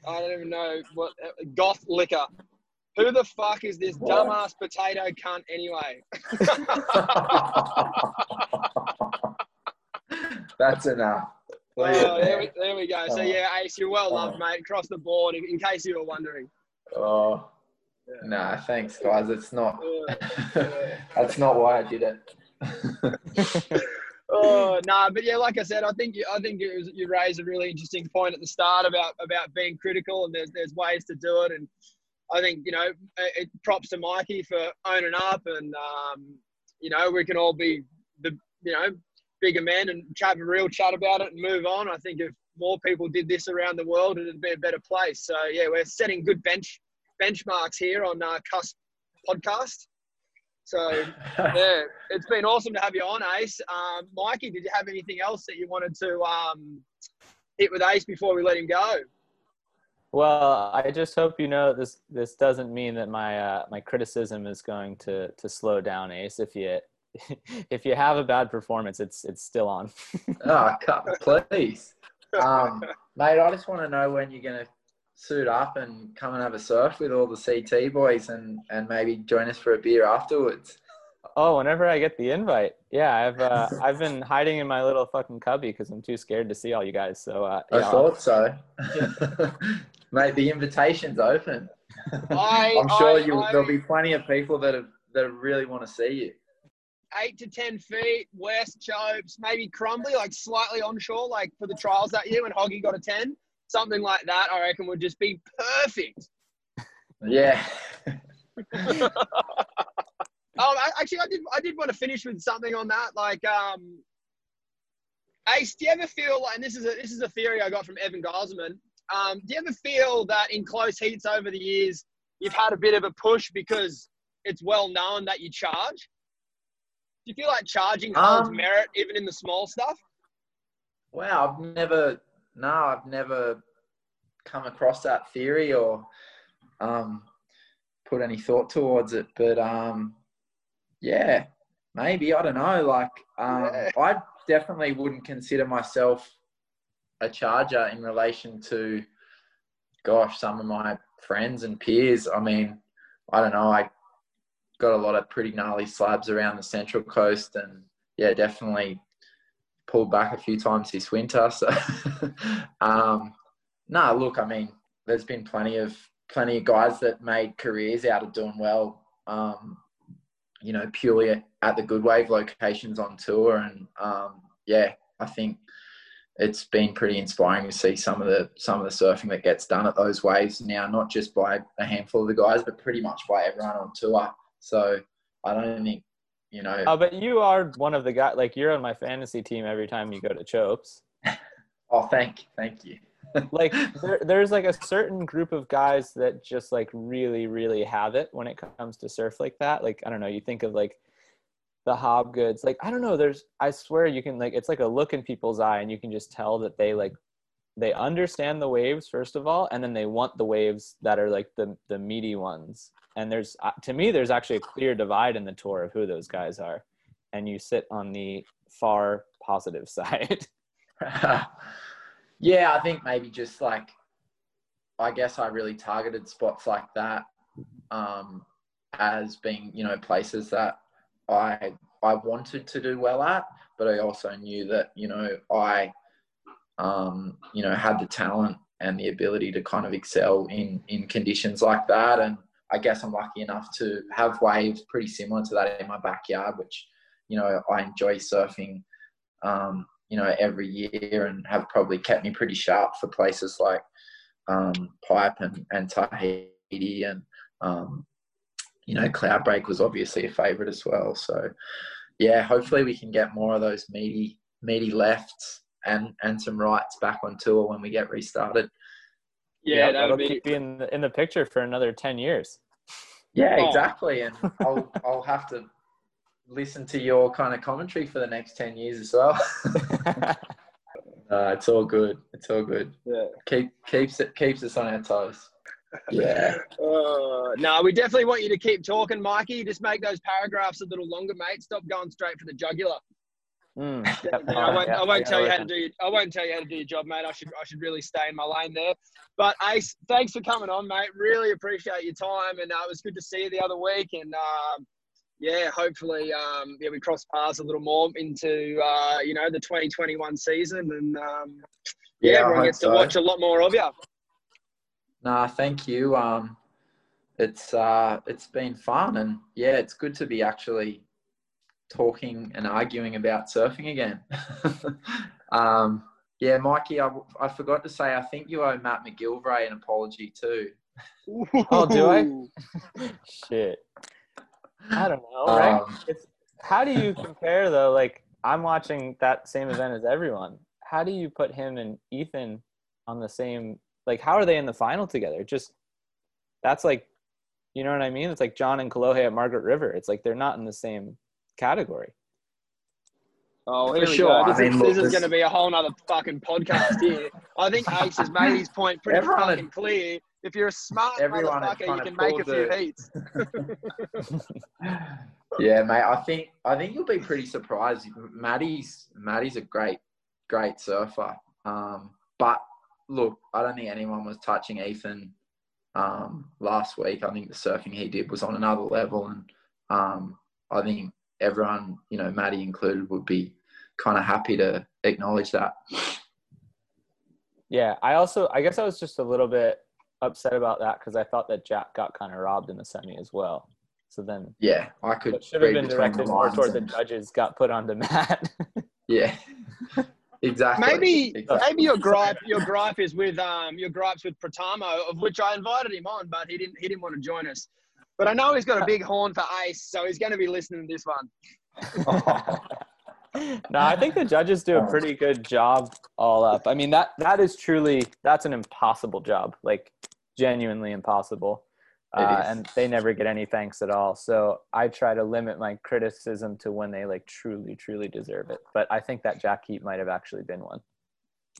I don't even know what goth liquor. Who the fuck is this dumbass potato cunt anyway? That's enough. Oh, there, we, there we go. So, yeah, Ace, you're well loved, mate, across the board, in, in case you were wondering. Oh, yeah. No, nah, thanks, guys. It's not. That's not why I did it. Oh, no, nah, but, yeah, like I said, I think you, I think it was, you raised a really interesting point at the start about, about being critical, and there's, there's ways to do it, and I think, you know, it, props to Mikey for owning up, and, um, you know, we can all be, the you know, bigger men and have a real chat about it and move on. I think if more people did this around the world, it would be a better place. So, yeah, we're setting good bench benchmarks here on our Cusp podcast. So, yeah, it's been awesome to have you on, Ace. Um, Mikey, did you have anything else that you wanted to um, hit with Ace before we let him go? Well, I just hope you know this. This doesn't mean that my uh, my criticism is going to to slow down Ace. If you if you have a bad performance, it's it's still on. Oh, please, um, mate! I just want to know when you're gonna suit up and come and have a surf with all the C T boys, and and maybe join us for a beer afterwards. Oh, whenever I get the invite. Yeah, I've uh, I've been hiding in my little fucking cubby because I'm too scared to see all you guys. So uh, I yeah, thought I'll... so. Yeah. Mate, the invitation's open. I, I'm sure I, you I, there'll be plenty of people that have, that really want to see you. Eight to ten feet, west, Chopes, maybe Crumbly, like slightly onshore, like for the trials that year when Hoggy got a ten, something like that. I reckon would just be perfect. Yeah. Um, actually, I did. I did want to finish with something on that. Like, um, Ace, do you ever feel like, and this is a, this is a theory I got from Evan Geiselman, um, do you ever feel that in close heats over the years you've had a bit of a push because it's well known that you charge? Do you feel like charging holds um, merit even in the small stuff? Wow, I've never. No, I've never come across that theory or um, put any thought towards it, but. Um, Yeah, maybe. I don't know. Like, um, yeah. I definitely wouldn't consider myself a charger in relation to, gosh, some of my friends and peers. I mean, I don't know. I got a lot of pretty gnarly slabs around the Central Coast and, yeah, definitely pulled back a few times this winter. So, um, no, look, I mean, there's been plenty of, plenty of guys that made careers out of doing well, um, you know, purely at the Good Wave locations on tour. And, um, yeah, I think it's been pretty inspiring to see some of the, some of the surfing that gets done at those waves now, not just by a handful of the guys, but pretty much by everyone on tour. So I don't think, you know. Oh, but you are one of the guys, like you're on my fantasy team every time you go to Chopes. Oh, thank you. Thank you. Like there, there's like a certain group of guys that just like really really have it when it comes to surf like that. Like, I don't know, you think of like the Hobgoods, like I don't know, there's, I swear you can like, it's like a look in people's eye and you can just tell that they like, they understand the waves first of all, and then they want the waves that are like the the meaty ones. And there's, to me, there's actually a clear divide in the tour of who those guys are, and you sit on the far positive side. Yeah, I think maybe just like, I guess I really targeted spots like that um, as being, you know, places that I I wanted to do well at, but I also knew that, you know, I, um, you know, had the talent and the ability to kind of excel in, in conditions like that. And I guess I'm lucky enough to have waves pretty similar to that in my backyard, which, you know, I enjoy surfing, um, you know, every year, and have probably kept me pretty sharp for places like um, Pipe and, and Tahiti, and, um, you know, Cloudbreak was obviously a favourite as well. So, yeah, hopefully we can get more of those meaty, meaty lefts and, and some rights back on tour when we get restarted. Yeah, yeah, that'll be in the, in the picture for another ten years. Yeah, oh. Exactly. And I'll, I'll have to listen to your kind of commentary for the next ten years as well. uh, it's all good. It's all good. Yeah. Keep, keeps it, keeps us on our toes. Yeah. Uh, no, we definitely want you to keep talking, Mikey. Just make those paragraphs a little longer, mate. Stop going straight for the jugular. Mm. I won't, I won't tell you how to do your, I won't tell you how to do your job, mate. I should, I should really stay in my lane there. But Ace, thanks for coming on, mate. Really appreciate your time. And uh, it was good to see you the other week. And, um, yeah, hopefully, um, yeah, we cross paths a little more into, uh, you know, the twenty twenty-one season, and um, yeah, yeah, everyone gets so. to watch a lot more of you. Nah, thank you. Um, it's uh, it's been fun, and yeah, it's good to be actually talking and arguing about surfing again. um, yeah, Mikey, I, I forgot to say, I think you owe Matt McGilvray an apology too. Oh, do I? Shit. I don't know, right? Um, it's, how do you compare, though? Like, I'm watching that same event as everyone. How do you put him and Ethan on the same – like, how are they in the final together? Just – that's like – you know what I mean? It's like John and Kolohe at Margaret River. It's like they're not in the same category. Oh, here For we sure. go. This I mean, is, is going to be a whole nother fucking podcast here. I think Ace has made his point pretty everyone fucking had, clear. If you're a smart motherfucker, you can make a few heats. Yeah, mate. I think I think you'll be pretty surprised. Maddie's Maddie's a great, great surfer. Um, but look, I don't think anyone was touching Ethan um, last week. I think the surfing he did was on another level, and um, I think everyone, you know, Maddie included, would be kind of happy to acknowledge that. Yeah, I also, I guess I was just a little bit upset about that because I thought that Jack got kind of robbed in the semi as well. So then, yeah, I could it should have been directed more toward and... the judges got put onto Matt. Yeah, exactly. Maybe exactly. maybe your gripe your gripe is with um your gripes with Pratamo, of which I invited him on, but he didn't he didn't want to join us. But I know he's got a big horn for Ace, so he's going to be listening to this one. No, I think the judges do a pretty good job all up. I mean, that that is truly that's an impossible job, like genuinely impossible. Uh, and they never get any thanks at all. So I try to limit my criticism to when they like truly, truly deserve it. But I think that Jack Heat might have actually been one.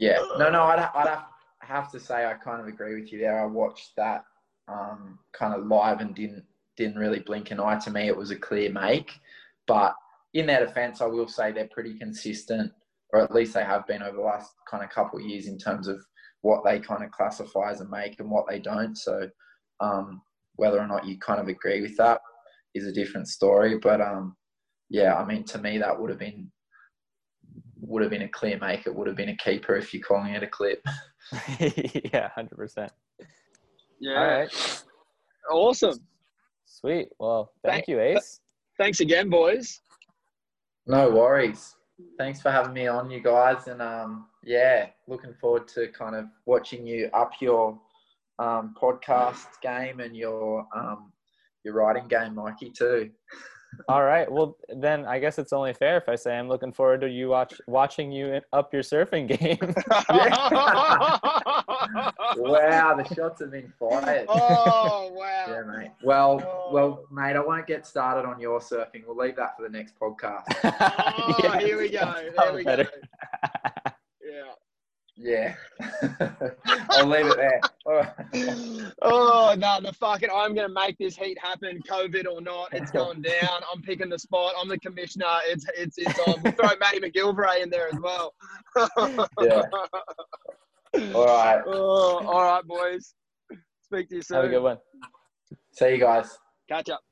Yeah. No, no, I'd, I'd have to say I kind of agree with you there. I watched that um, kind of live and didn't didn't really blink an eye. To me, it was a clear make. But in their defense, I will say they're pretty consistent, or at least they have been over the last kind of couple of years in terms of what they kind of classify as a make and what they don't. So, um, whether or not you kind of agree with that is a different story. But, um, yeah, I mean, to me, that would have been would have been a clear make. It would have been a keeper if you're calling it a clip. Yeah, one hundred percent. Yeah. All right. Awesome. Sweet. Well, thank Th- you, Ace. Thanks again, boys. No worries. Thanks for having me on, you guys. And, um, yeah, looking forward to kind of watching you up your – Um, podcast game and your um, your writing game, Mikey, too. All right. Well, then I guess it's only fair if I say I'm looking forward to you watch watching you up your surfing game. Wow, the shots have been fired. Oh, wow. Yeah, mate. Well, oh. well, mate, I won't get started on your surfing. We'll leave that for the next podcast. Oh, yeah, here we go. There we better. go. Yeah. Yeah. I'll leave it there. Right. Oh, no, the fucking, I'm going to make this heat happen, COVID or not. It's going down. I'm picking the spot. I'm the commissioner. It's, it's, it's on. We'll throw Matty McGilvray in there as well. Yeah. All right. Oh, all right, boys. Speak to you soon. Have a good one. See you guys. Catch up.